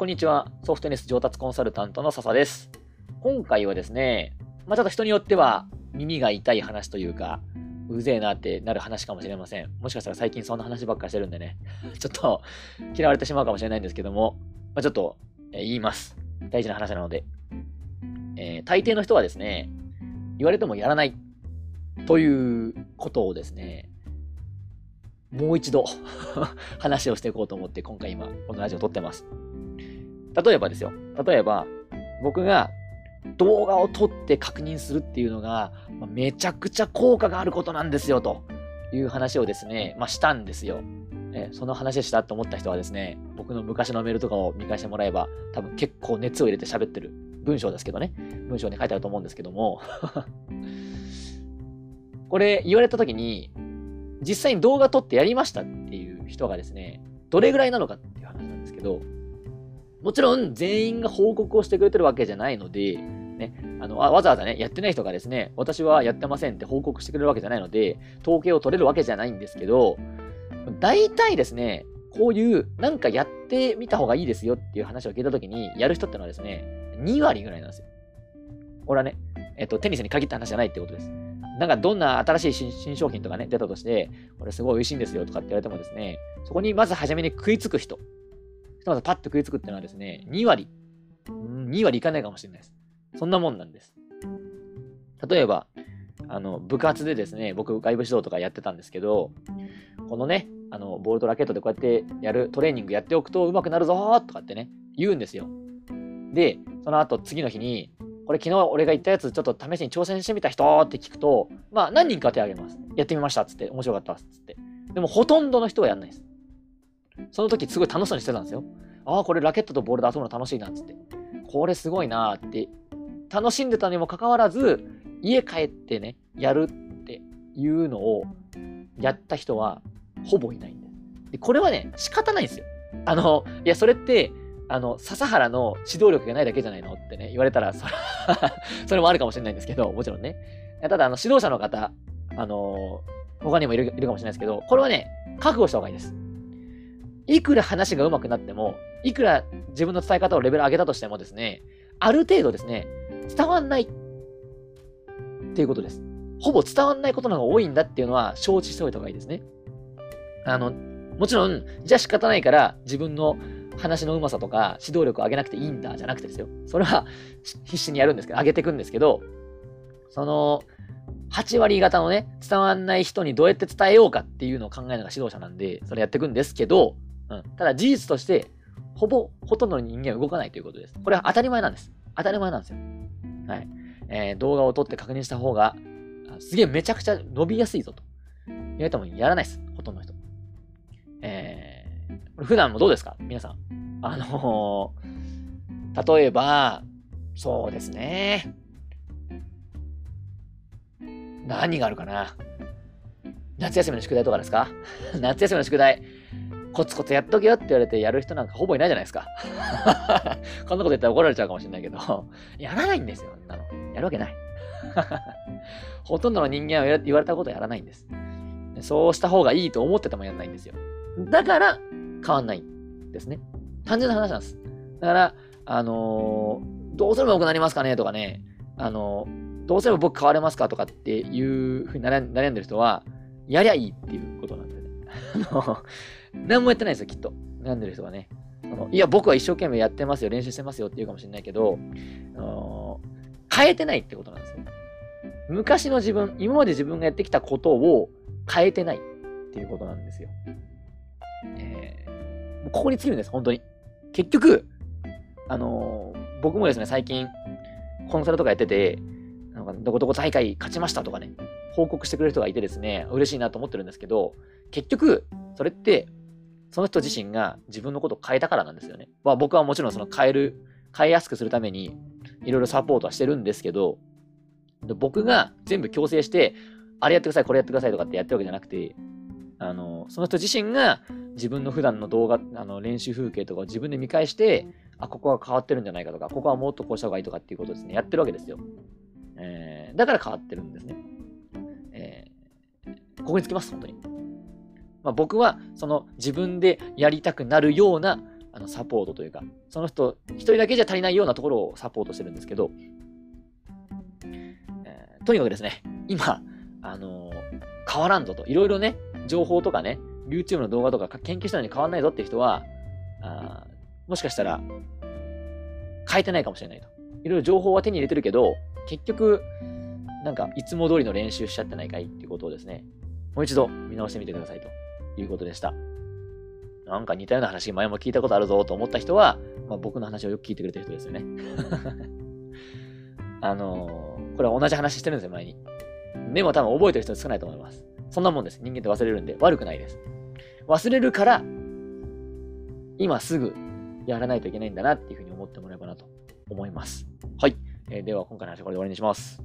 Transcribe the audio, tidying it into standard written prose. こんにちは。ソフトテニス上達コンサルタントの笹です。今回はですね、ちょっと人によっては耳が痛い話というか、うぜえなってなる話かもしれません。もしかしたら最近そんな話ばっかりしてるんでね、ちょっと嫌われてしまうかもしれないんですけども、ちょっと言います。大事な話なので。大抵の人はですね、言われてもやらないということをですね、もう一度話をしていこうと思って今回今このラジオを撮ってます。例えば僕が動画を撮って確認するっていうのがめちゃくちゃ効果があることなんですよという話をですね、したんですよ。その話したと思った人はですね、僕の昔のメールとかを見返してもらえば多分結構熱を入れて喋ってる文章ですけどね、文章に書いてあると思うんですけどもこれ言われた時に実際に動画撮ってやりましたっていう人がですね、どれぐらいなのかっていう話なんですけど、もちろん全員が報告をしてくれてるわけじゃないので、ね、わざわざね、やってない人がですね、私はやってませんって報告してくれるわけじゃないので、統計を取れるわけじゃないんですけど、大体ですね、こういうなんかやってみた方がいいですよっていう話を聞いたときに、やる人ってのはですね、2割ぐらいなんですよ。これはね、テニスに限った話じゃないってことです。なんかどんな新しい 新商品とかね、出たとして、これすごい美味しいんですよとかって言われてもですね、そこにまず初めに食いつく人。まずパッと食いつくっていうのはですね、2割いかないかもしれないです。そんなもんなんです。例えば、部活でですね、僕、外部指導とかやってたんですけど、このね、ボールとラケットでこうやってやるトレーニングやっておくと上手くなるぞーとかってね、言うんですよ。で、その後、次の日に、これ昨日俺が言ったやつ、ちょっと試しに挑戦してみた人って聞くと、何人か手を挙げます。やってみましたっつって、面白かったっつって。でも、ほとんどの人はやんないです。その時すごい楽しそうにしてたんですよ。これラケットとボールで遊ぶの楽しいなっつって。これすごいなって。楽しんでたにもかかわらず、家帰ってね、やるっていうのをやった人はほぼいないんです。で、これはね、仕方ないんですよ。いや、それって、笹原の指導力がないだけじゃないのってね、言われたら、それもあるかもしれないんですけど、もちろんね。ただ、指導者の方、他にもいるかもしれないですけど、これはね、覚悟した方がいいです。いくら話が上手くなっても、いくら自分の伝え方をレベル上げたとしてもですね、ある程度ですね、伝わんないっていうことです。ほぼ伝わんないことの方が多いんだっていうのは承知しておいた方がいいですね。もちろん、じゃあ仕方ないから自分の話の上手さとか指導力を上げなくていいんだじゃなくてですよ。それは必死にやるんですけど、上げていくんですけど、その8割方のね、伝わんない人にどうやって伝えようかっていうのを考えるのが指導者なんで、それやっていくんですけど、ただ事実として、ほとんどの人間は動かないということです。これは当たり前なんです。当たり前なんですよ。はい。動画を撮って確認した方が、すげえめちゃくちゃ伸びやすいぞと。言われてもやらないです。ほとんどの人。普段もどうですか皆さん。例えば、そうですね。何があるかな。夏休みの宿題とかですか夏休みの宿題。コツコツやっとけよって言われてやる人なんかほぼいないじゃないですか。こんなこと言ったら怒られちゃうかもしれないけど、やらないんですよ。やるわけない。ほとんどの人間は言われたことやらないんです。そうした方がいいと思っててもやらないんですよ。だから変わんないんですね。単純な話なんです。だから、どうすれば良くなりますかねとかね、どうすれば僕変われますかとかっていうふうに悩んでる人は、やりゃいいっていうことなんですよね。何もやってないですよ、きっと。悩んでる人はね。いや、僕は一生懸命やってますよ、練習してますよって言うかもしれないけど、変えてないってことなんですよ。昔の自分、今まで自分がやってきたことを変えてないっていうことなんですよ。ここに尽きるんです、本当に。結局、僕もですね、最近、コンサルとかやってて、なんかどこどこ大会勝ちましたとかね、報告してくれる人がいてですね、嬉しいなと思ってるんですけど、結局、それって、その人自身が自分のことを変えたからなんですよね。僕はもちろんその変えやすくするために、いろいろサポートはしてるんですけど、僕が全部強制して、あれやってください、これやってくださいとかってやってるわけじゃなくて、その人自身が自分の普段の動画、練習風景とかを自分で見返して、ここは変わってるんじゃないかとか、ここはもっとこうした方がいいとかっていうことですね、やってるわけですよ。だから変わってるんですね。ここにつきます、本当に。僕はその自分でやりたくなるようなサポートというか、その人一人だけじゃ足りないようなところをサポートしてるんですけど、とにかくですね、今、変わらんぞと、いろいろね、情報とかね、YouTube の動画とか研究したのに変わらないぞっていう人は、もしかしたら変えてないかもしれないと。いろいろ情報は手に入れてるけど、結局、なんかいつも通りの練習しちゃってないかいっていうことをですね、もう一度見直してみてくださいということでした。なんか似たような話、前も聞いたことあるぞと思った人は、まあ、僕の話をよく聞いてくれてる人ですよね。これは同じ話してるんですよ、前に。でも多分覚えてる人少ないと思います。そんなもんです。人間って忘れるんで悪くないです。忘れるから、今すぐやらないといけないんだなっていうふうに思ってもらえばなと思います。はい。では今回の話はこれで終わりにします。